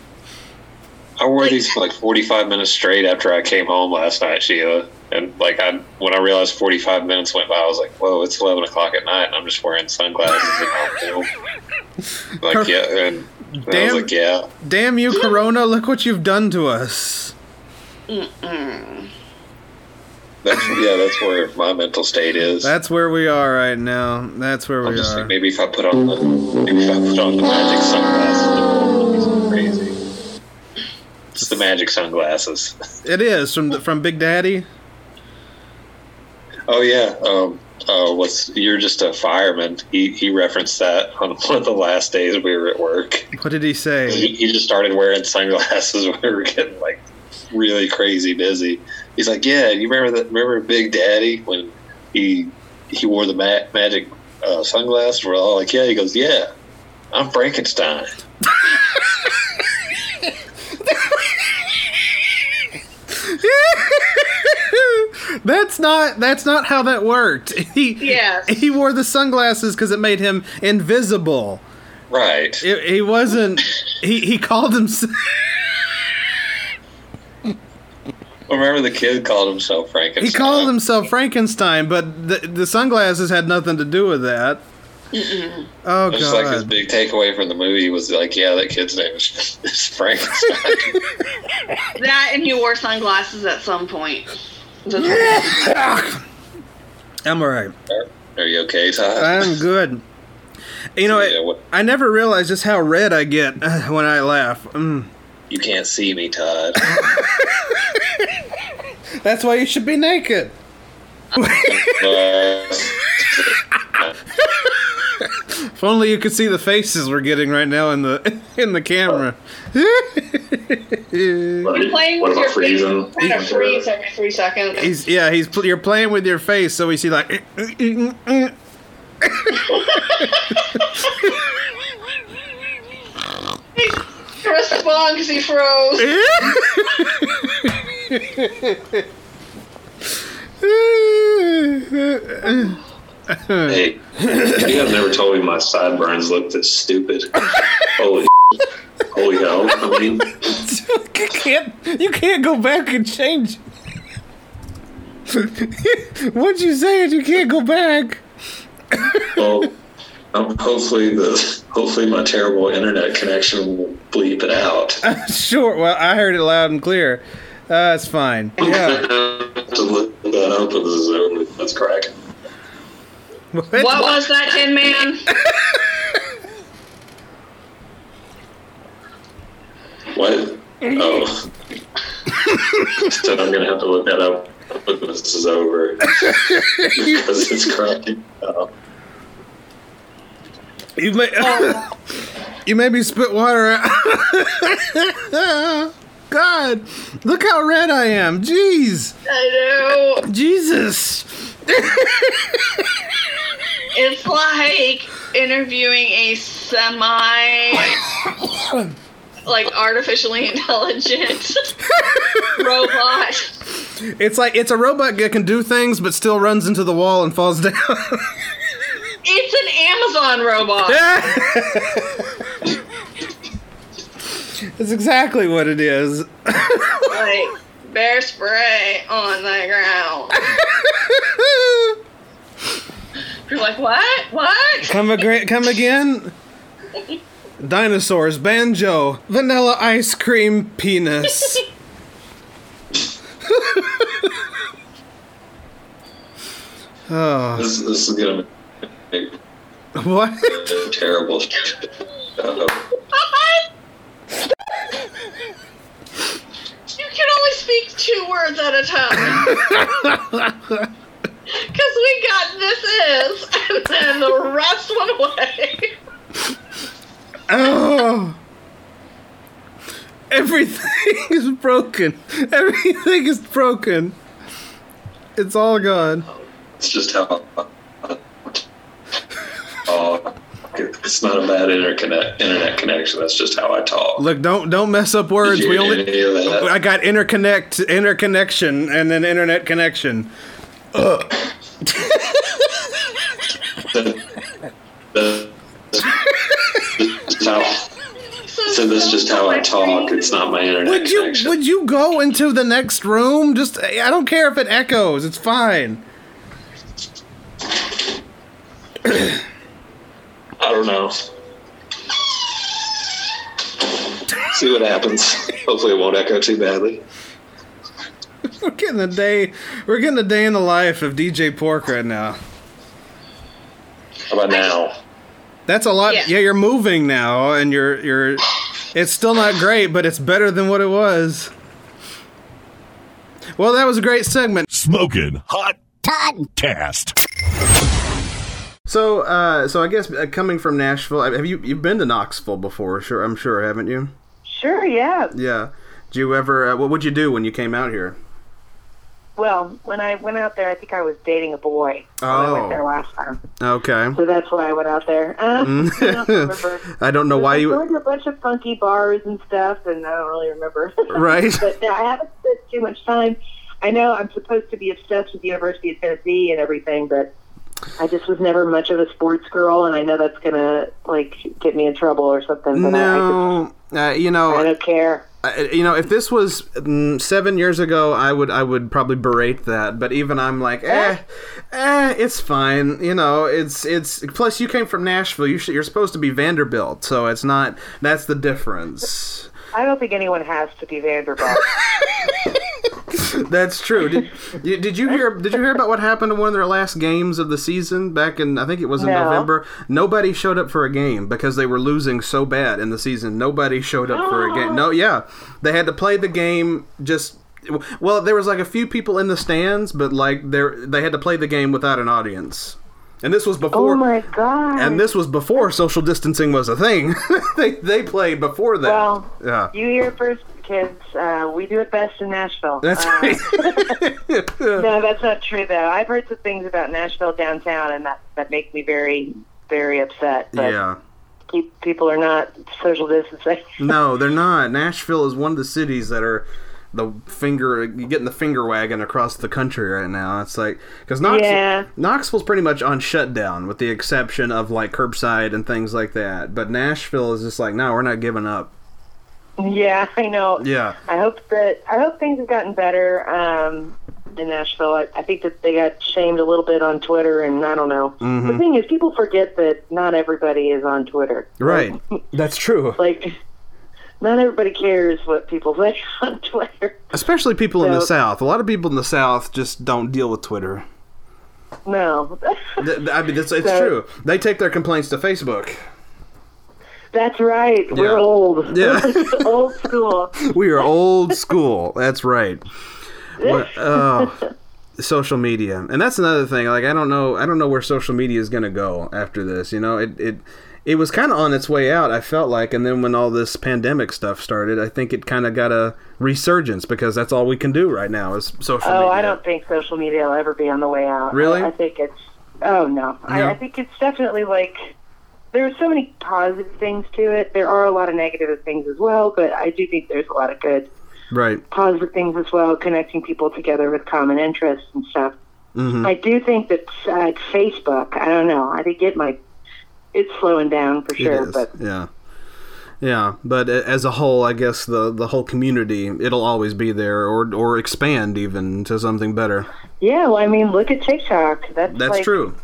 wore these for like 45 minutes straight after I came home last night, Sheila. And, like, when I realized 45 minutes went by, I was like, whoa, it's 11 o'clock at night, and I'm just wearing sunglasses. And like, yeah, and damn, I was like, yeah. Damn you, Corona, look what you've done to us. Mm-mm. That's where my mental state is. That's where we are right now. That's where we are. Like, maybe if I put on the magic sunglasses, it would be crazy. It's the magic sunglasses. It is, from Big Daddy. Oh yeah, you're just a fireman. He referenced that on one of the last days we were at work. What did he say? He just started wearing sunglasses when we were getting like really crazy busy. He's like, yeah, you remember Big Daddy when he wore the magic sunglasses? We're all like, yeah. He goes, yeah, I'm Frankenstein. That's not how that worked. He wore the sunglasses because it made him invisible. Right. He wasn't. He called himself. Remember the kid called himself Frankenstein. He called himself Frankenstein, but the sunglasses had nothing to do with that. Mm-mm. Oh, God. Just like his big takeaway from the movie was like, yeah, that kid's name is Frankenstein. That and you wore sunglasses at some point. I'm all right. Are you okay, Todd? I'm good. You know, yeah, I never realized just how red I get when I laugh. Mm. You can't see me, Todd. That's why you should be naked. If only you could see the faces we're getting right now in the camera. You're playing with your face. I'm trying to freeze every 3 seconds. You're playing with your face, so we see like. He pressed the button because he froze. Hey, you guys never told me my sideburns looked this stupid. Holy hell! I mean, you can't go back and change. What you said, you can't go back. Well, hopefully my terrible internet connection will bleep it out. Sure. Well, I heard it loud and clear. It's fine. Yeah. To look that up with the Zoom, that's cracking. What was that, Tin Man? What? Oh. So I'm going to have to look that up when this is over. Because it's cracking now. You made me spit water out. God, look how red I am. Jeez. I know. Jesus. It's like interviewing a semi, like, artificially intelligent robot. It's like, it's a robot that can do things, but still runs into the wall and falls down. It's an Amazon robot. That's exactly what it is. Like, bear spray on the ground. You're like, what? What? Come again? Dinosaurs, banjo, vanilla ice cream, penis. Oh. This is gonna make what? Terrible. You can only speak 2 words at a time. Because we got this is, and then the rest went away. Oh. Everything is broken. Everything is broken. It's all gone. It's just how... Oh, it's not a bad internet connection. That's just how I talk. Look, don't mess up words. We only... I got interconnection, and then internet connection. So this is just how I talk. It's not my internet connection. Would you go into the next room? Just, I don't care if it echoes. It's fine. I don't know. See what happens. Hopefully it won't echo too badly. We're getting a day in the life of DJ Pork right now. How about now? That's a lot. Yeah. Yeah, you're moving now, and you're. It's still not great, but it's better than what it was. Well, that was a great segment. Smoking Hot Podcast. So I guess coming from Nashville, have you've been to Knoxville before? Sure, I'm sure, haven't you? Sure. Yeah. Yeah. Did you ever? What would you do when you came out here? Well, when I went out there, I think I was dating a boy. Oh. I went there last time. Okay. So that's why I went out there. I don't know why you... I went to a bunch of funky bars and stuff, and I don't really remember. Right. But no, I haven't spent too much time. I know I'm supposed to be obsessed with the University of Tennessee and everything, but I just was never much of a sports girl, and I know that's going to, like, get me in trouble or something. But no, I don't care. You know, if this was 7 years ago, I would probably berate that. But even I'm like, it's fine. You know, it's. Plus, you came from Nashville. You're supposed to be Vanderbilt, so it's not. That's the difference. I don't think anyone has to be Vanderbilt. That's true. Did you hear about what happened in one of their last games of the season back in, I think it was in November? Nobody showed up for a game because they were losing so bad in the season. Nobody showed up for a game. No, yeah. They had to play the game just... Well, there was like a few people in the stands, but like they had to play the game without an audience. And this was before... Oh, my God. And this was before social distancing was a thing. They played before that. Well, yeah. You hear first... Kids, we do it best in Nashville. That's right. No, that's not true, though. I've heard some things about Nashville downtown, and that make me very, very upset. But yeah. People are not social distancing. No, they're not. Nashville is one of the cities that are getting the finger wagging across the country right now. It's like, because Knoxville's pretty much on shutdown with the exception of like curbside and things like that. But Nashville is just like, no, we're not giving up. Yeah, I know. Yeah. I hope things have gotten better in Nashville. I think that they got shamed a little bit on Twitter, and I don't know. Mm-hmm. The thing is, people forget that not everybody is on Twitter. Right. That's true. Like, not everybody cares what people say on Twitter. Especially people in the South. A lot of people in the South just don't deal with Twitter. No. I mean, it's true. They take their complaints to Facebook. That's right. Yeah. We're old. Yeah. Old school. We are old school. That's right. Social media. And that's another thing. Like, I don't know where social media is going to go after this. You know, it was kind of on its way out, I felt like. And then when all this pandemic stuff started, I think it kind of got a resurgence because that's all we can do right now is social media. Oh, I don't think social media will ever be on the way out. Really? I think it's... Oh, no. Yeah. I think it's definitely like... There are so many positive things to it. There are a lot of negative things as well, but I do think there's a lot of good positive things as well, connecting people together with common interests and stuff. Mm-hmm. I do think that Facebook, I don't know, I think it's slowing down for sure. It is. But yeah, but as a whole, I guess the whole community, it'll always be there or expand even to something better. Yeah, well, I mean, look at TikTok. That's like, true.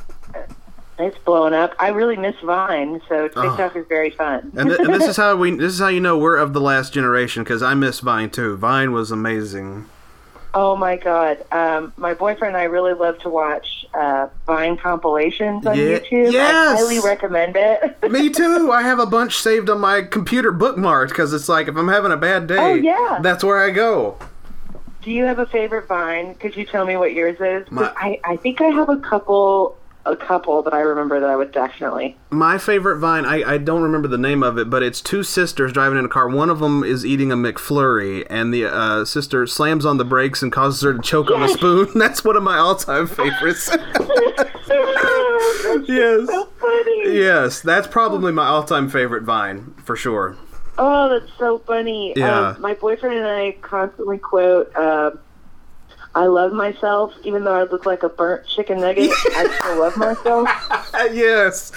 It's blowing up. I really miss Vine, so TikTok is very fun. And this is how you know we're of the last generation, because I miss Vine too. Vine was amazing. Oh my God! My boyfriend and I really love to watch Vine compilations on YouTube. Yes! I highly recommend it. Me too. I have a bunch saved on my computer bookmarked because it's like if I'm having a bad day, that's where I go. Do you have a favorite Vine? Could you tell me what yours is? I think I have a couple that I remember that I would definitely... My favorite Vine, I don't remember the name of it, but it's two sisters driving in a car. One of them is eating a McFlurry, and the sister slams on the brakes and causes her to choke on a spoon. That's one of my all-time favorites. Yes. So funny. Yes, that's probably my all-time favorite Vine, for sure. Oh, that's so funny. Yeah. My boyfriend and I constantly quote... I love myself, even though I look like a burnt chicken nugget. I still love myself. Yes.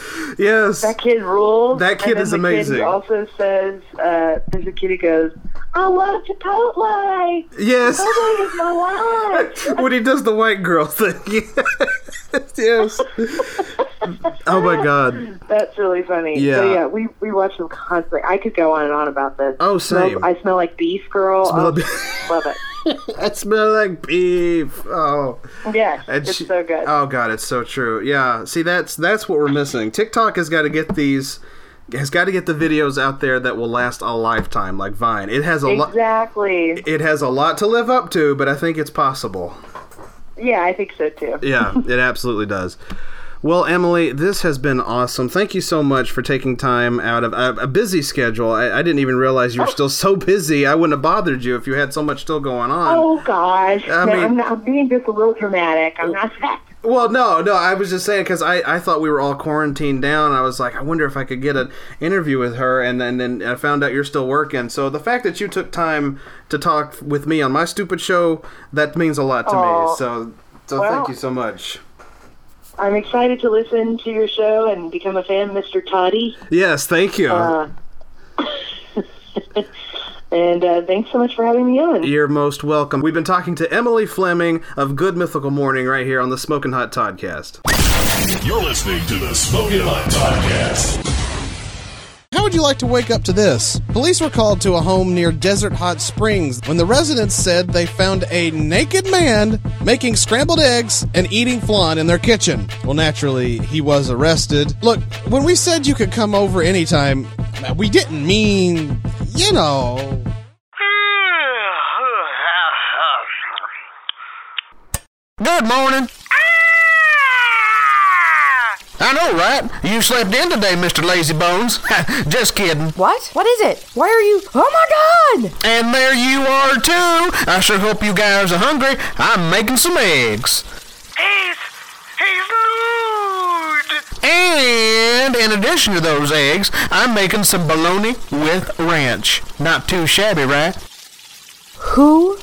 That kid rules. That kid is amazing. Kid also says, there's a kid who goes, I love Chipotle. Yes. Chipotle is my life. When he does the white girl thing. Yes. Oh my God. That's really funny. Yeah. So yeah, we watch them constantly. I could go on and on about this. Oh, same. I smell like beef, girl. Love it. I smell like beef. Oh, yeah, it's so good. Oh God, it's so true. Yeah, see, that's what we're missing. TikTok has got to get the videos out there that will last a lifetime, like Vine. It has It has a lot to live up to, but I think it's possible. Yeah, I think so too. Yeah, it absolutely does. Well, Emily, this has been awesome. Thank you so much for taking time out of a busy schedule. I didn't even realize you were still so busy. I wouldn't have bothered you if you had so much still going on. Oh, gosh. I'm being just a little dramatic. I'm not that. Well, no. I was just saying because I thought we were all quarantined down. I was like, I wonder if I could get an interview with her. And then I found out you're still working. So the fact that you took time to talk with me on my stupid show, that means a lot to me. So thank you so much. I'm excited to listen to your show and become a fan, Mr. Toddy. Yes, thank you. And thanks so much for having me on. You're most welcome. We've been talking to Emily Fleming of Good Mythical Morning right here on the Smokin' Hot Toddcast. You're listening to the Smokin' Hot Toddcast. How would you like to wake up to this? Police were called to a home near Desert Hot Springs when the residents said they found a naked man making scrambled eggs and eating flan in their kitchen. Well, naturally, he was arrested. Look, when we said you could come over anytime, we didn't mean, you know. Good morning. I know, right? You slept in today, Mr. Lazybones. Just kidding. What? What is it? Why are you... Oh, my God! And there you are, too. I sure hope you guys are hungry. I'm making some eggs. He's nude! And in addition to those eggs, I'm making some bologna with ranch. Not too shabby, right? Who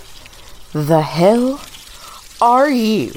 the hell are you?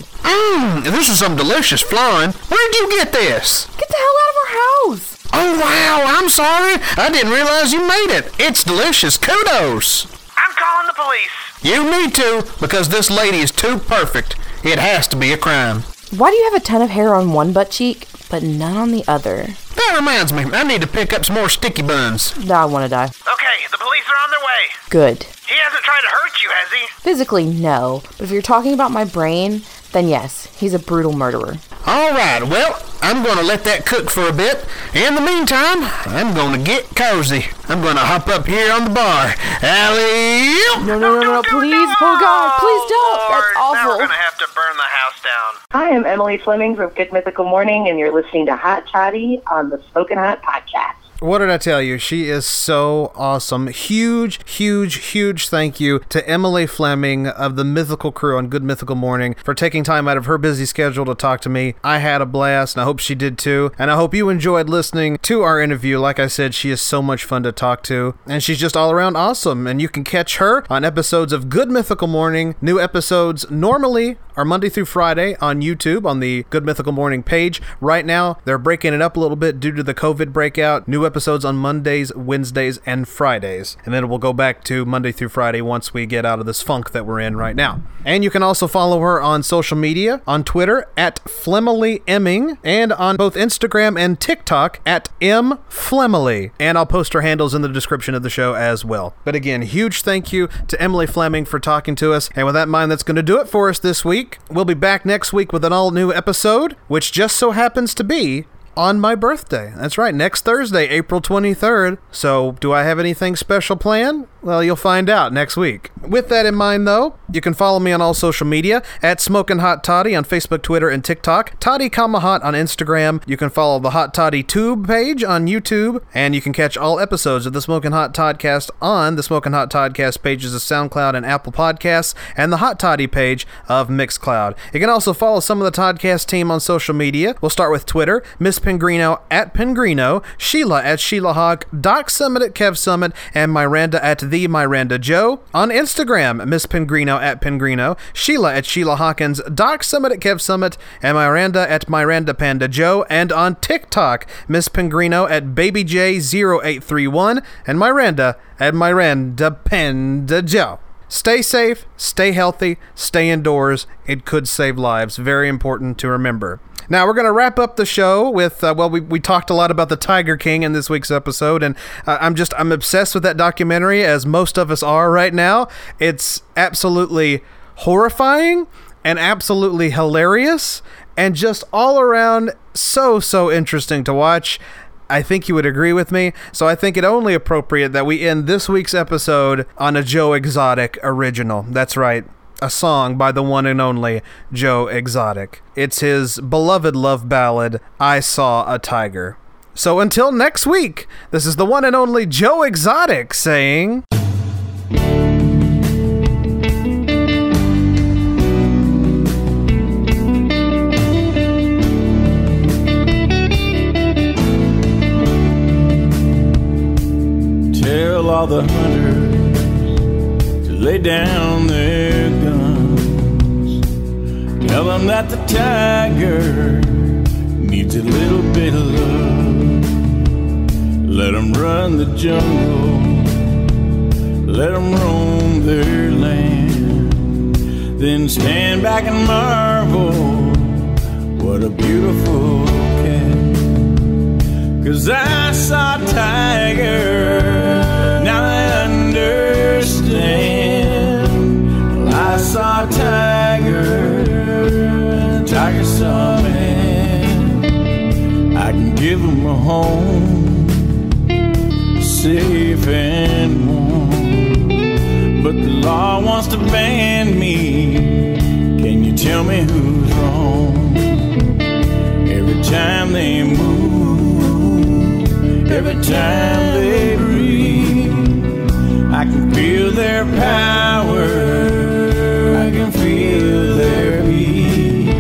This is some delicious flan. Where'd you get this? Get the hell out of our house! Oh, wow, I'm sorry. I didn't realize you made it. It's delicious. Kudos. I'm calling the police. You need to, because this lady is too perfect. It has to be a crime. Why do you have a ton of hair on one butt cheek, but none on the other? That reminds me, I need to pick up some more sticky buns. I want to die. Okay, the police are on their way. Good. He hasn't tried to hurt you, has he? Physically, no. But if you're talking about my brain, then yes, he's a brutal murderer. All right, well, I'm going to let that cook for a bit. In the meantime, I'm going to get cozy. I'm going to hop up here on the bar. Alley-oop! No, please. Oh, God, please don't. Lord, that's awful. Now we're going to have to burn the house down. Hi, I'm Emily Fleming from Good Mythical Morning, and you're listening to Hot Toddy on the Smokin' Hot Podcast. What did I tell you? She is so awesome. Huge thank you to Emily Fleming of the Mythical Crew on Good Mythical Morning for taking time out of her busy schedule to talk to me. I had a blast, and I hope she did too. And I hope you enjoyed listening to our interview. Like I said, she is so much fun to talk to, and she's just all around awesome. And you can catch her on episodes of Good Mythical Morning. New episodes normally are Monday through Friday on YouTube on the Good Mythical Morning page. Right now, they're breaking it up a little bit due to the COVID breakout. New episodes on Mondays, Wednesdays, and Fridays. And then we'll go back to Monday through Friday once we get out of this funk that we're in right now. And you can also follow her on social media, on Twitter, at Flemily Emming, and on both Instagram and TikTok, at mflemily. And I'll post her handles in the description of the show as well. But again, huge thank you to Emily Fleming for talking to us. And with that in mind, that's going to do it for us this week. We'll be back next week with an all-new episode, which just so happens to be on my birthday. That's right, next Thursday, April 23rd. So, do I have anything special planned? Well, you'll find out next week. With that in mind, though, you can follow me on all social media, at Smokin' Hot Toddy on Facebook, Twitter, and TikTok, Toddy, Hot on Instagram. You can follow the Hot Toddy Tube page on YouTube, and you can catch all episodes of the Smokin' Hot Toddcast on the Smokin' Hot Toddcast pages of SoundCloud and Apple Podcasts, and the Hot Toddy page of Mixcloud. You can also follow some of the Toddcast team on social media. We'll start with Twitter, Miss Pingrino at Pingrino, Sheila at Sheila Hawk, Doc Summit at Kev Summit, and Miranda at The Miranda Joe. On Instagram, Miss Pingrino at Pingrino, Sheila at Sheila Hawkins, Doc Summit at Kev Summit, and Miranda at Miranda Panda Joe. And on TikTok, Miss Pingrino at BabyJ0831, and Miranda at Miranda Panda Joe. Stay safe, stay healthy, stay indoors. It could save lives. Very important to remember. Now, we're going to wrap up the show with, we talked a lot about the Tiger King in this week's episode, and I'm obsessed with that documentary, as most of us are right now. It's absolutely horrifying and absolutely hilarious and just all around so interesting to watch. I think you would agree with me, so I think it only appropriate that we end this week's episode on a Joe Exotic original. That's right. A song by the one and only Joe Exotic. It's his beloved love ballad, I Saw a Tiger. So until next week, this is the one and only Joe Exotic saying... Tell all the hunters to lay down their guns. Tell them that the tiger needs a little bit of love. Let them run the jungle, let them roam their land, then stand back and marvel, what a beautiful cat. 'Cause I saw a tiger, now I understand. Well, I saw a tiger, tiger saw man. I can give him a home, safe and warm, but the law wants to ban me. Can you tell me who's wrong? Every time they move, every time they breathe, I can feel their power, I can feel their peace.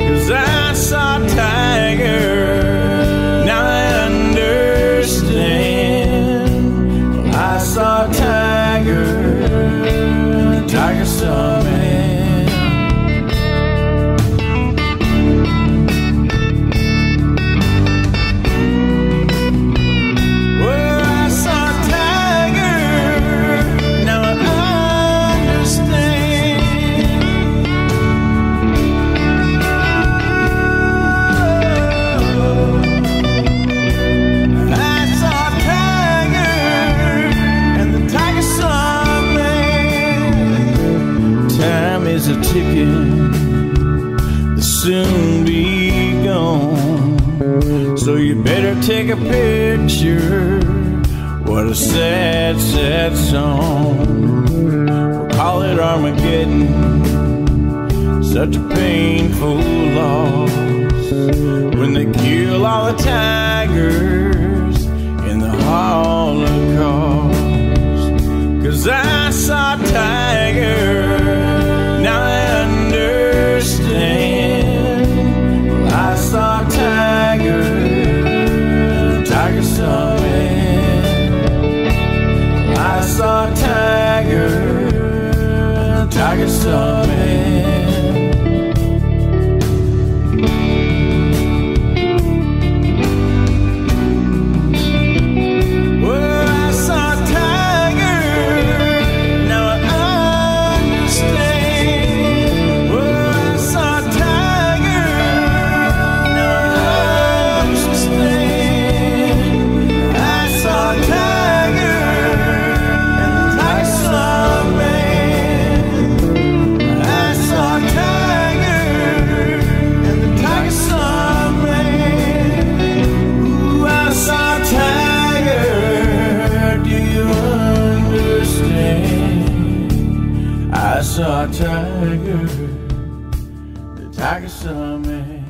'Cause I saw a tiger, now I understand. I saw a tiger saw man. Well, I saw a tiger, now I understand. I saw a tiger, is a ticking, they'll soon be gone, so you better take a picture. What a sad, sad song. We'll call it Armageddon, such a painful loss, when they kill all the tigers in the Holocaust. 'Cause I saw a tiger, now I understand. Well, I saw a tiger, tiger saw man. Well, I saw a tiger, tiger saw man. I saw a tiger, the tiger saw me.